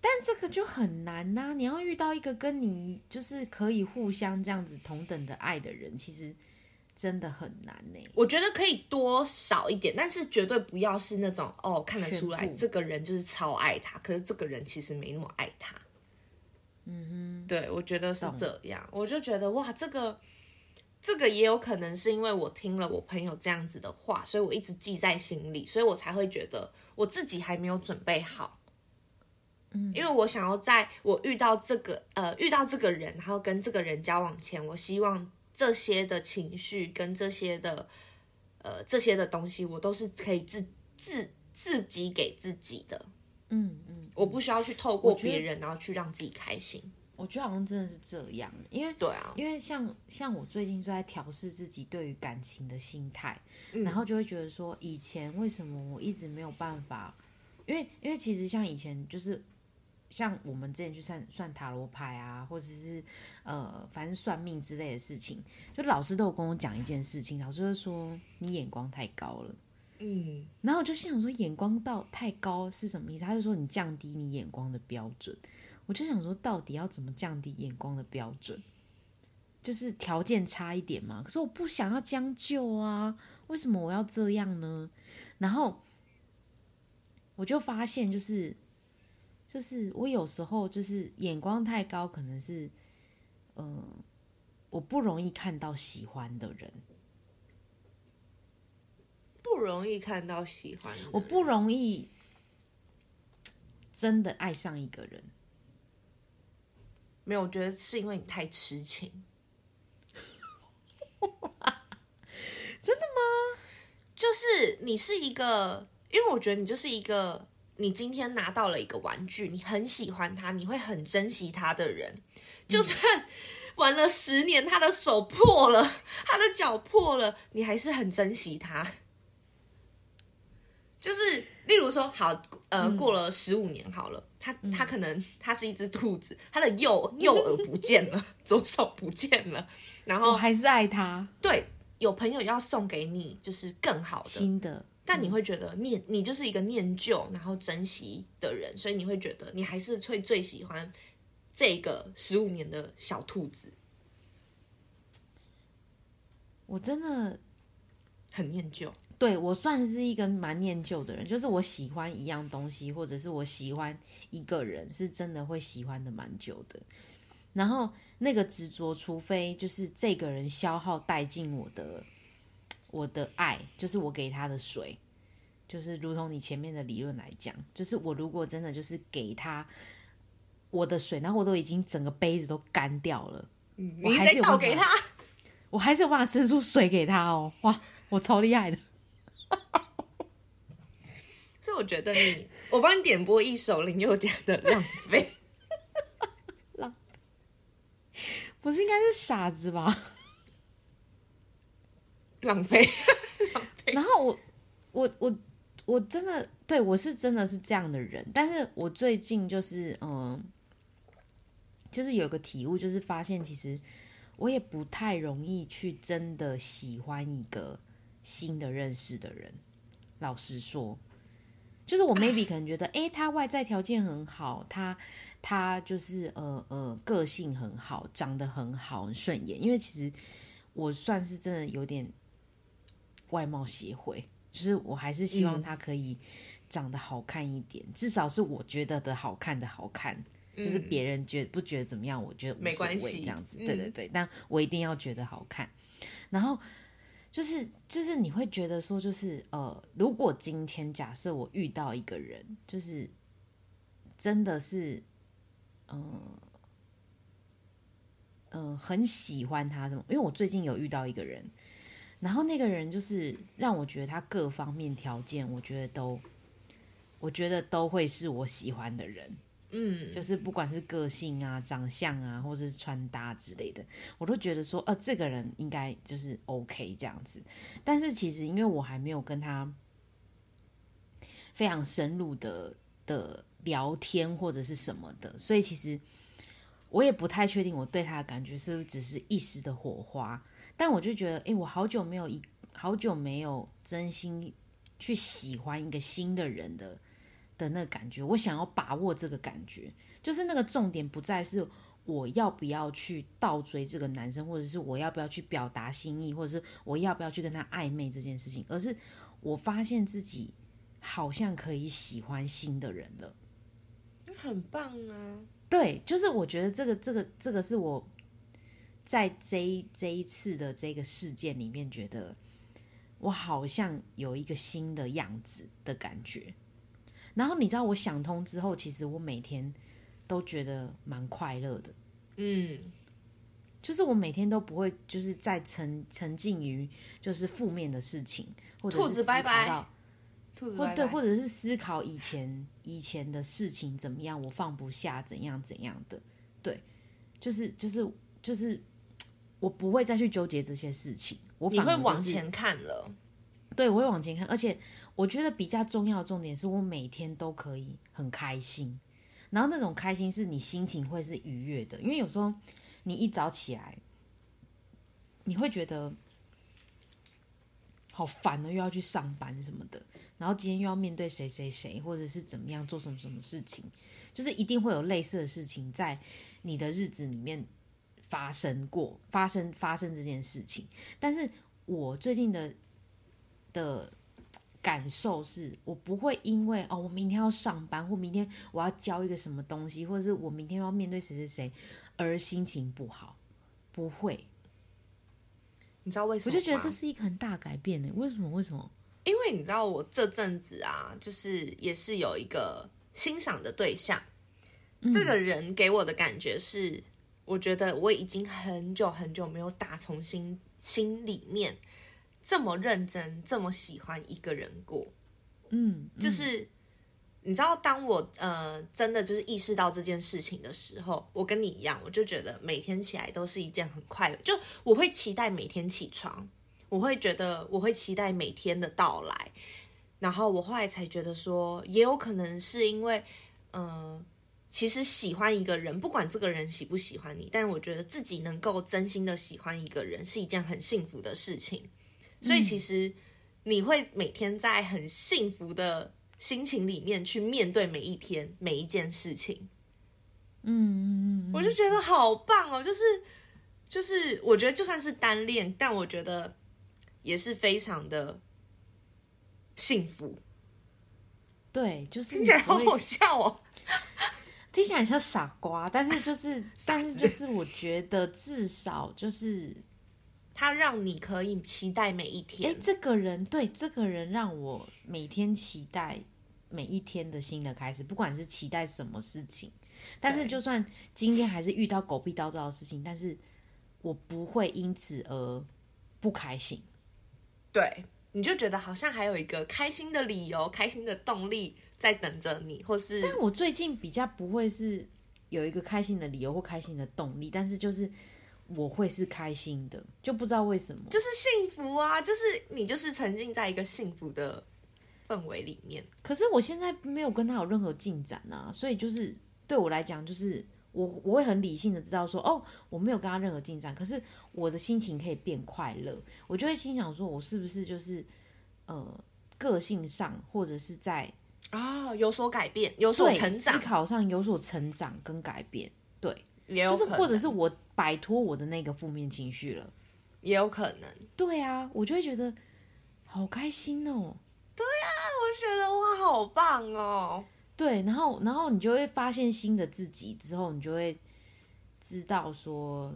但这个就很难啊，你要遇到一个跟你就是可以互相这样子同等的爱的人，其实真的很难欸。我觉得可以多少一点，但是绝对不要是那种哦，看得出来这个人就是超爱他，可是这个人其实没那么爱他。嗯哼，对，我觉得是这样。我就觉得哇，这个也有可能是因为我听了我朋友这样子的话，所以我一直记在心里，所以我才会觉得我自己还没有准备好。嗯，因为我想要在我遇到这个人，然后跟这个人交往前，我希望这些的情绪跟这些的东西，我都是可以自己给自己的。嗯嗯，我不需要去透过别人，然后去让自己开心。我觉得好像真的是这样，因为对啊，因为像我最近就在调试自己对于感情的心态，然后就会觉得说，以前为什么我一直没有办法，因为其实像以前就是像我们之前去算塔罗牌啊，或者是反正算命之类的事情，就老师都有跟我讲一件事情，老师就说你眼光太高了。嗯，然后我就想说眼光到太高是什么意思？他就说你降低你眼光的标准。我就想说到底要怎么降低眼光的标准，就是条件差一点嘛，可是我不想要将就啊，为什么我要这样呢？然后我就发现就是我有时候就是眼光太高，可能是我不容易看到喜欢的人，我不容易真的爱上一个人。没有，我觉得是因为你太痴情。真的吗？就是你是一个，因为我觉得你就是一个，你今天拿到了一个玩具，你很喜欢它，你会很珍惜它的人，就算玩了10年，他的手破了，他的脚破了，你还是很珍惜它。就是例如说，好，过了15年好了，他可能他是一只兔子，他的右耳不见了，左手不见了，然后我还是爱他。对，有朋友要送给你就是更好的新的，但你会觉得你就是一个念旧然后珍惜的人，所以你会觉得你还是会最喜欢这个15年的小兔子。我真的很念旧。对，我算是一个蛮念旧的人，就是我喜欢一样东西，或者是我喜欢一个人，是真的会喜欢的蛮久的。然后那个执着，除非就是这个人消耗殆尽我的爱，就是我给他的水，就是如同你前面的理论来讲，就是我如果真的就是给他我的水，然后我都已经整个杯子都干掉了，我还是有办法，你再倒给他，我还是有办法伸出水给他哦，哇，我超厉害的。所以我觉得我帮你点播一首林宥嘉的浪费。浪费不是应该是傻子吧？浪费。然后我真的对我是真的是这样的人，但是我最近就是就是有个体悟，就是发现其实我也不太容易去真的喜欢一个新的认识的人。老实说，就是我 maybe 可能觉得，他外在条件很好，他就是个性很好，长得很好，很顺眼。因为其实我算是真的有点外貌协会，就是我还是希望他可以长得好看一点，至少是我觉得的好看，就是别人不觉得怎么样，我觉得无所谓这样子。对对对，但我一定要觉得好看。然后就是你会觉得说，就是如果今天假设我遇到一个人，就是真的是很喜欢他什么，因为我最近有遇到一个人，然后那个人就是让我觉得他各方面条件，我觉得都会是我喜欢的人。嗯，就是不管是个性啊、长相啊，或是穿搭之类的，我都觉得说，这个人应该就是 OK 这样子。但是其实因为我还没有跟他非常深入的聊天或者是什么的，所以其实我也不太确定我对他的感觉是不是只是一时的火花。但我就觉得，我好久没有真心去喜欢一个新的人的那个感觉，我想要把握这个感觉，就是那个重点不再是我要不要去倒追这个男生，或者是我要不要去表达心意，或者是我要不要去跟他暧昧这件事情，而是我发现自己好像可以喜欢新的人了。那很棒啊！对，就是我觉得这个是我在这一次的这个事件里面觉得我好像有一个新的样子的感觉。然后你知道我想通之后，其实我每天都觉得蛮快乐的，就是我每天都不会就是在沉浸于就是负面的事情，或者是兔子拜拜，对，或者是思考以前的事情怎么样，我放不下怎样的，对，就是我不会再去纠结这些事情，我反而、就是、你会往前看了，对，我会往前看，而且我觉得比较重要的重点是我每天都可以很开心，然后那种开心是你心情会是愉悦的，因为有时候你一早起来你会觉得好烦了，又要去上班什么的，然后今天又要面对谁谁谁，或者是怎么样做什么事情，就是一定会有类似的事情在你的日子里面发生这件事情。但是我最近的感受是，我不会因为哦，我明天要上班，或明天我要交一个什么东西，或者是我明天要面对谁谁谁而心情不好，不会。你知道为什么吗？我就觉得这是一个很大改变耶。为什么？因为你知道我这阵子啊，就是也是有一个欣赏的对象，这个人给我的感觉是，我觉得我已经很久没有打从心里面这么认真这么喜欢一个人过。就是你知道当我真的就是意识到这件事情的时候，我跟你一样，我就觉得每天起来都是一件很快乐，就我会期待每天起床，我会觉得我会期待每天的到来。然后我后来才觉得说，也有可能是因为其实喜欢一个人，不管这个人喜不喜欢你，但我觉得自己能够真心的喜欢一个人是一件很幸福的事情。所以其实你会每天在很幸福的心情里面去面对每一天每一件事情。我就觉得好棒哦，就是我觉得就算是单恋，但我觉得也是非常的幸福。对，就是听起来好好笑哦，听起来很像傻瓜，但是就是我觉得至少就是他让你可以期待每一天。这个人让我每天期待每一天的新的开始，不管是期待什么事情。但是就算今天还是遇到狗屁叨叨的事情，但是我不会因此而不开心。对，你就觉得好像还有一个开心的理由，开心的动力在等着你，或是……但我最近比较不会是有一个开心的理由或开心的动力，但是就是我会是开心的，就不知道为什么，就是幸福啊，就是你就是沉浸在一个幸福的氛围里面。可是我现在没有跟他有任何进展啊，所以就是对我来讲，就是我会很理性的知道说，哦，我没有跟他任何进展，可是我的心情可以变快乐，我就会心想说，我是不是就是个性上或者是在有所改变，有所成长，思考上有所成长跟改变，对。就是或者是我摆脱我的那个负面情绪了，也有可能。对啊，我就会觉得好开心哦。对啊，我觉得哇，好棒哦。对，然后你就会发现新的自己之后，你就会知道说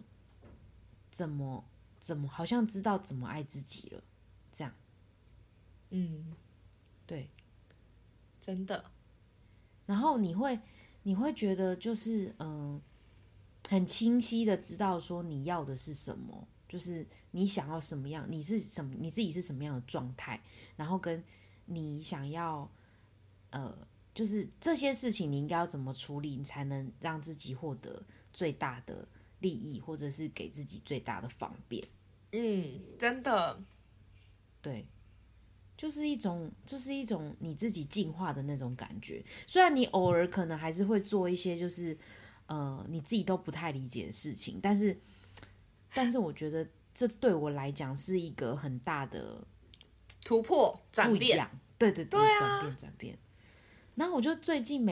怎么好像知道怎么爱自己了，这样。对，真的。然后你会觉得就是很清晰的知道说你要的是什么，就是你想要什么样，你自己是什么样的状态，然后跟你想要就是这些事情你应该要怎么处理，你才能让自己获得最大的利益，或者是给自己最大的方便。真的，对，就是一种你自己进化的那种感觉。虽然你偶尔可能还是会做一些就是你自己都不太理解的事情，但是我觉得这对我来讲是一个很大的突破转变。对啊，转变。然后我就最近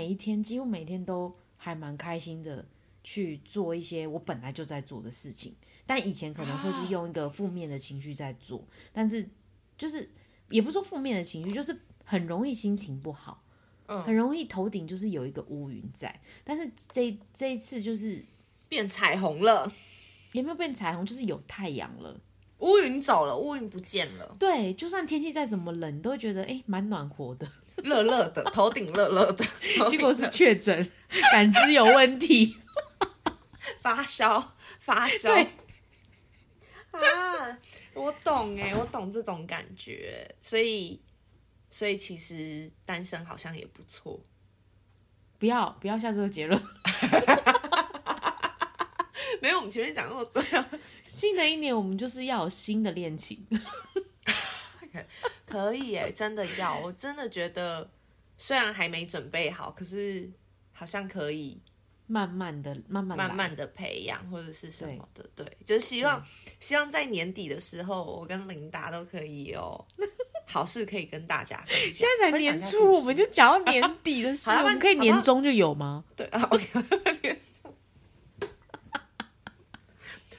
几乎每天都还蛮开心的去做一些我本来就在做的事情，但以前可能会是用一个负面的情绪在做，但是就是也不是说负面的情绪，就是很容易心情不好，很容易头顶就是有一个乌云在，但是这一次就是变彩虹了，也没有变彩虹，就是有太阳了，乌云走了，乌云不见了。对，就算天气再怎么冷，你都会觉得哎，蛮暖和的，热热的，头顶热热的。结果是确诊，感知有问题，发烧。对啊，我懂哎，我懂这种感觉，所以其实单身好像也不错。不要下这个结论。没有，我们前面讲那么多啊。新的一年我们就是要有新的恋情。可以耶，真的要，我真的觉得虽然还没准备好，可是好像可以慢慢的培养或者是什么的。 对，就是希望在年底的时候我跟琳达都可以有好事可以跟大家分享。现在才年初，我们就讲到年底的事。我们可以年终就有吗？对啊， OK。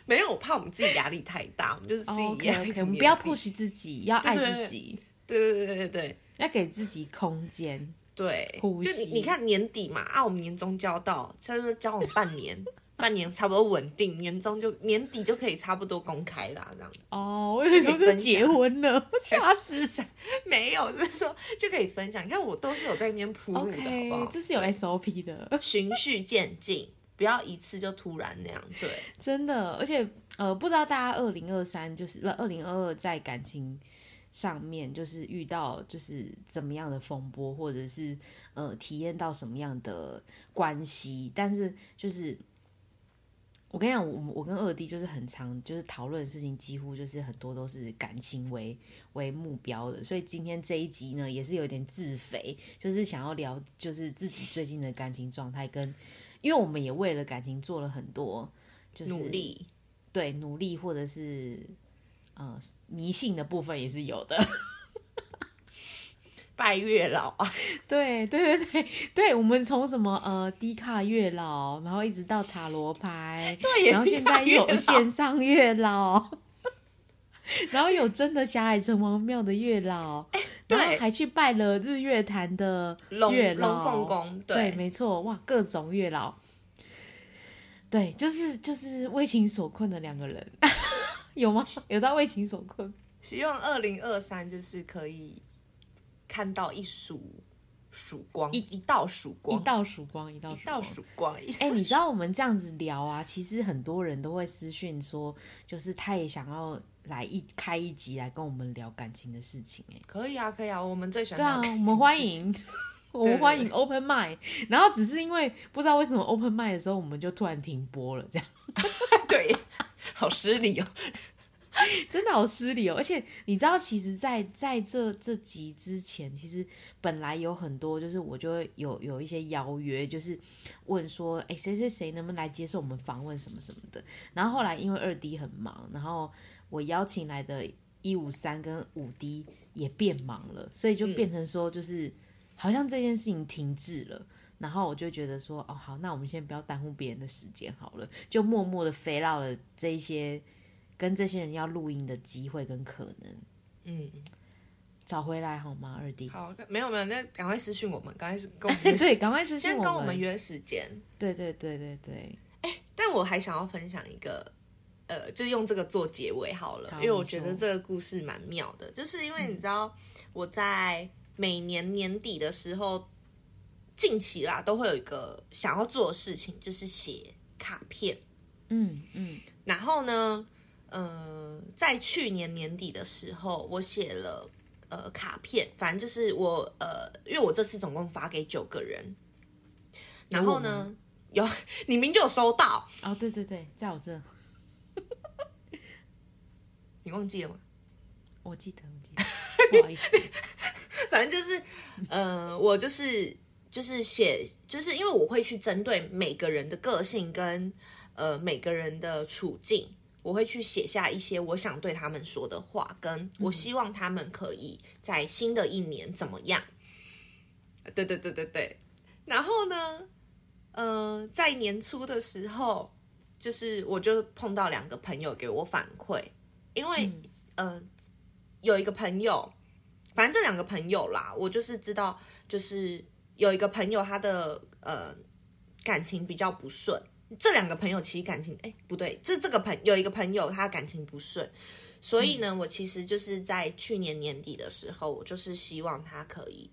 没有，我怕我们自己压力太大，我们就是自己压力。Okay, 我们不要 push 自己，要爱自己。对，要给自己空间。对，就你看年底嘛，啊，我们年终交到，现在交往半年，半年差不多稳定，年底就可以差不多公开啦，这样。哦，我以为说就结婚了，吓死！没有，就是说就可以分享。你看我都是有在那边铺路的， okay, 好不好？这是有 SOP 的，循序渐进。不要一次就突然那样，对，真的。而且不知道大家2023就是2022在感情上面就是遇到就是怎么样的风波，或者是体验到什么样的关系。但是就是我跟你讲，我跟2弟就是很常就是讨论的事情，几乎就是很多都是感情为目标的。所以今天这一集呢，也是有点自肥，就是想要聊就是自己最近的感情状态跟。因为我们也为了感情做了很多，就是努力，或者是迷信的部分也是有的，拜月老啊，对，我们从什么低卡月老，然后一直到塔罗牌，对，然后现在又有线上月老，然后有真的霞海城隍庙的月老。然后还去拜了日月潭的月老，龙凤宫，对，没错，哇，各种月老，对，就是为情所困的两个人，有吗？有到为情所困？希望2023就是可以看到一束曙光，一道曙光。哎，你知道我们这样子聊啊，其实很多人都会私讯说，就是他也想要。来开一集来跟我们聊感情的事情。哎，可以啊，我们最喜欢聊感情的事情。对啊，我们欢迎 open mic。 然后只是因为不知道为什么 open mic 的时候我们就突然停播了这样。对，好失礼哦，真的好失礼哦。而且你知道其实在这集之前，其实本来有很多就是我就会有一些邀约，就是问说哎，谁能不能来接受我们访问什么什么的。然后后来因为2D 很忙，然后我邀请来的153跟5D 也变忙了，所以就变成说就是好像这件事情停滞了。然后我就觉得说哦好，那我们先不要耽误别人的时间好了，就默默的飞到了这一些跟这些人要录音的机会跟可能。找回来好吗2D？ 好，没有，那赶快私讯我们，赶快跟我们对，赶快私讯我们，先跟我们约时间。对。但我还想要分享一个。就用这个做结尾好了，因为我觉得这个故事蛮妙的。就是因为你知道我在每年年底的时候，近期啦都会有一个想要做的事情，就是写卡片。然后呢在去年年底的时候我写了卡片，反正就是我因为我这次总共发给9个人，然后呢有你明就有收到哦，对，在我这。你忘记了吗？我记得，不好意思。反正就是，我就是写，就是因为我会去针对每个人的个性跟每个人的处境，我会去写下一些我想对他们说的话，跟我希望他们可以在新的一年怎么样。对。然后呢，在年初的时候，就是我就碰到2个朋友给我反馈。因为有一个朋友，反正这2个朋友啦，我就是知道，就是有一个朋友他的感情比较不顺，这两个朋友其实感情不对，就这个有一个朋友他感情不顺，所以呢、我其实就是在去年年底的时候，我就是希望他可以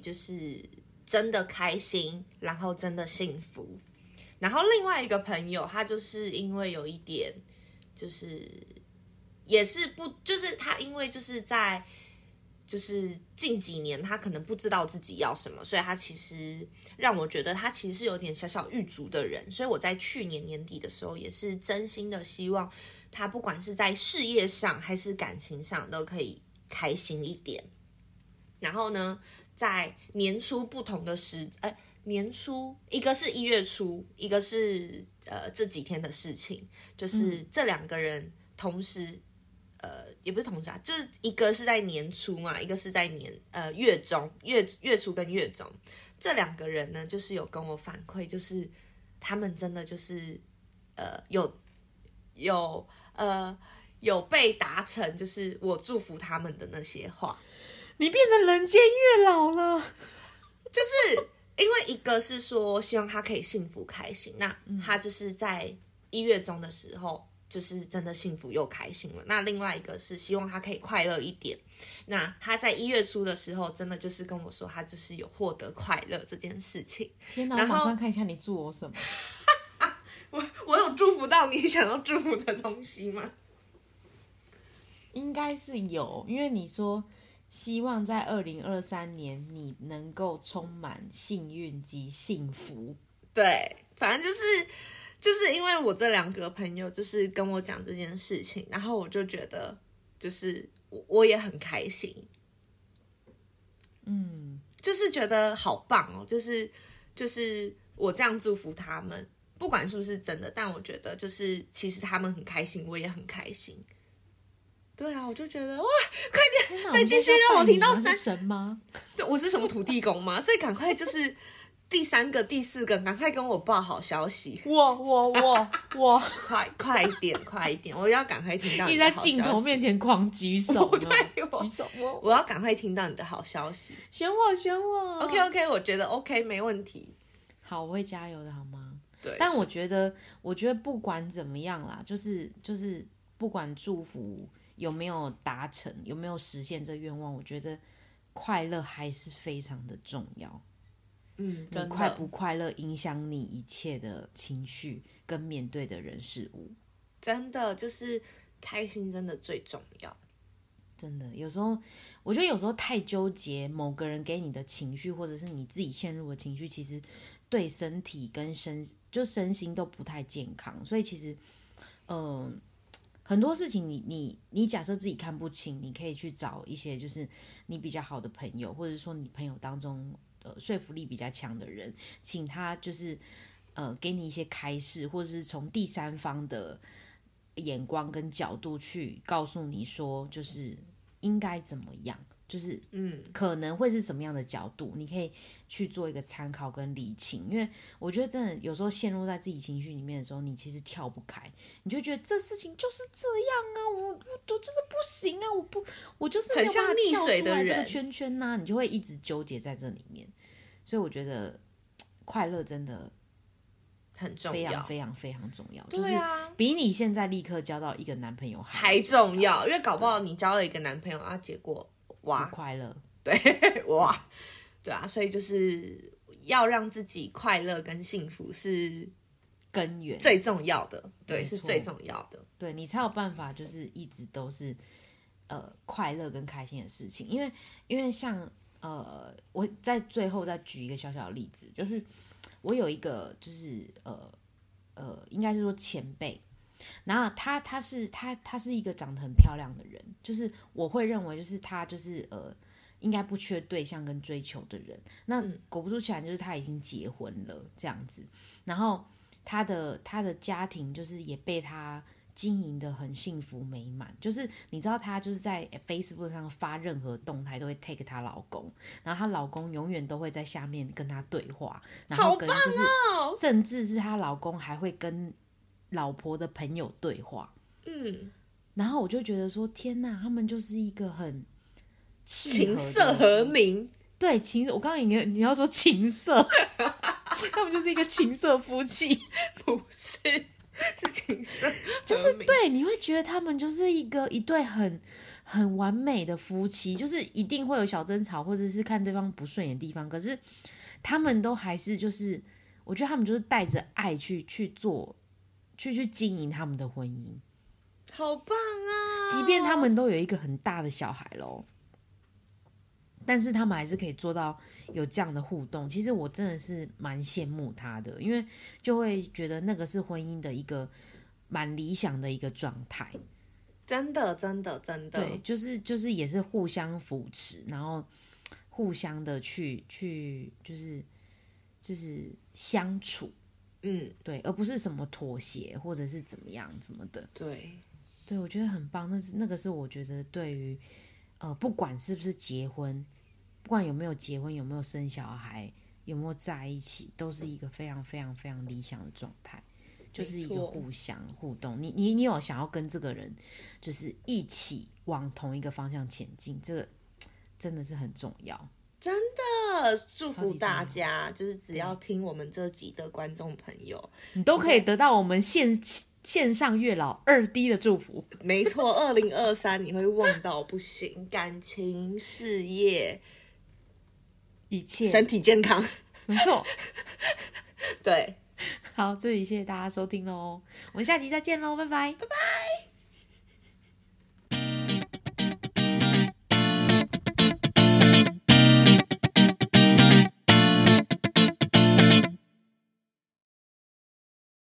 就是真的开心，然后真的幸福。然后另外一个朋友他就是因为有一点就是也是不就是他因为就是在就是近几年他可能不知道自己要什么，所以他其实让我觉得他其实是有点小小欲足的人，所以我在去年年底的时候也是真心的希望他不管是在事业上还是感情上都可以开心一点。然后呢在年初不同的年初一个是一月初，一个是这几天的事情，就是这两个人同时也不是同时啊，就是一个是在年初嘛，一个是在月中，月初跟月中，这两个人呢就是有跟我反馈，就是他们真的就是有被达成，就是我祝福他们的那些话。你变成人间月老了，就是因为一个是说希望他可以幸福开心，那他就是在一月中的时候就是真的幸福又开心了，那另外一个是希望他可以快乐一点，那他在一月初的时候真的就是跟我说他就是有获得快乐这件事情。天哪，我马上看一下你祝我什么。我有祝福到你想要祝福的东西吗？应该是有，因为你说希望在2023年你能够充满幸运及幸福。对，反正就是因为我这两个朋友就是跟我讲这件事情，然后我就觉得就是我也很开心，就是觉得好棒哦，就是我这样祝福他们，不管是不是真的，但我觉得就是其实他们很开心，我也很开心。对啊，我就觉得哇，快点再继续让我听到三神吗？对，我是什么土地公吗？所以赶快就是。第三个第四个赶快跟我报好消息，我快一点，我要赶快听到你的好消息。你在镜头面前狂举手，对，举手，我要赶快听到你的好消息。选我 OK， 我觉得 OK 没问题。好，我会加油的好吗？对，但我觉得不管怎么样啦，就是不管祝福有没有达成，有没有实现这愿望，我觉得快乐还是非常的重要。你快不快乐影响你一切的情绪跟面对的人事物，真的就是开心真的最重要。真的有时候我觉得有时候太纠结某个人给你的情绪或者是你自己陷入的情绪，其实对身体跟身心都不太健康。所以其实很多事情你假设自己看不清，你可以去找一些就是你比较好的朋友，或者说你朋友当中说服力比较强的人，请他就是给你一些开示，或者是从第三方的眼光跟角度去告诉你说就是应该怎么样，就是可能会是什么样的角度，你可以去做一个参考跟理清。因为我觉得真的有时候陷入在自己情绪里面的时候，你其实跳不开，你就觉得这事情就是这样啊，我就是不行啊，我就是没有办法跳出来这个圈圈啊，你就会一直纠结在这里面。所以我觉得快乐真的很重要，非常非常非常重要。对啊，就是比你现在立刻交到一个男朋友还重要，因为搞不好你交了一个男朋友啊，结果哇不快乐。对，哇，对啊，所以就是要让自己快乐跟幸福是根源最重要的。对，是最重要的。对，你才有办法就是一直都是快乐跟开心的事情。因为像我在最后再举一个小小的例子，就是我有一个就是应该是说前辈，然后她是一个长得很漂亮的人，就是我会认为就是她就是应该不缺对象跟追求的人。那果不出其然，就是她已经结婚了这样子，然后她的家庭就是也被她经营的很幸福美满，就是你知道她就是在 Facebook 上发任何动态都会 tag 她老公，然后她老公永远都会在下面跟她对话，然后跟就是好棒哦，甚至是她老公还会跟老婆的朋友对话，然后我就觉得说天哪，他们就是一个很契合的情色和鸣，对，情，我刚刚你要说情色，他们就是一个情色夫妻，不是，是情色，就是对，你会觉得他们就是一对很完美的夫妻，就是一定会有小争吵或者是看对方不顺眼的地方，可是他们都还是就是，我觉得他们就是带着爱去做，去经营他们的婚姻，好棒啊！即便他们都有一个很大的小孩咯，但是他们还是可以做到有这样的互动，其实我真的是蛮羡慕他的，因为就会觉得那个是婚姻的一个蛮理想的一个状态，真的对，就是也是互相扶持，然后互相的去就是相处，嗯，对，而不是什么妥协或者是怎么样怎么的，对，我觉得很棒，那个是我觉得对于不管是不是结婚，不管有没有结婚，有没有生小孩，有没有在一起，都是一个非常非常非常理想的状态，就是一个互相互动。你有想要跟这个人，就是一起往同一个方向前进，这个真的是很重要。真的祝福大家，就是只要听我们这集的观众朋友，你都可以得到我们线上月老2D 的祝福。没错，2023你会旺到不行，感情事业一切，身体健康，没错。对，好，这里谢谢大家收听咯，我们下集再见咯，拜拜拜拜。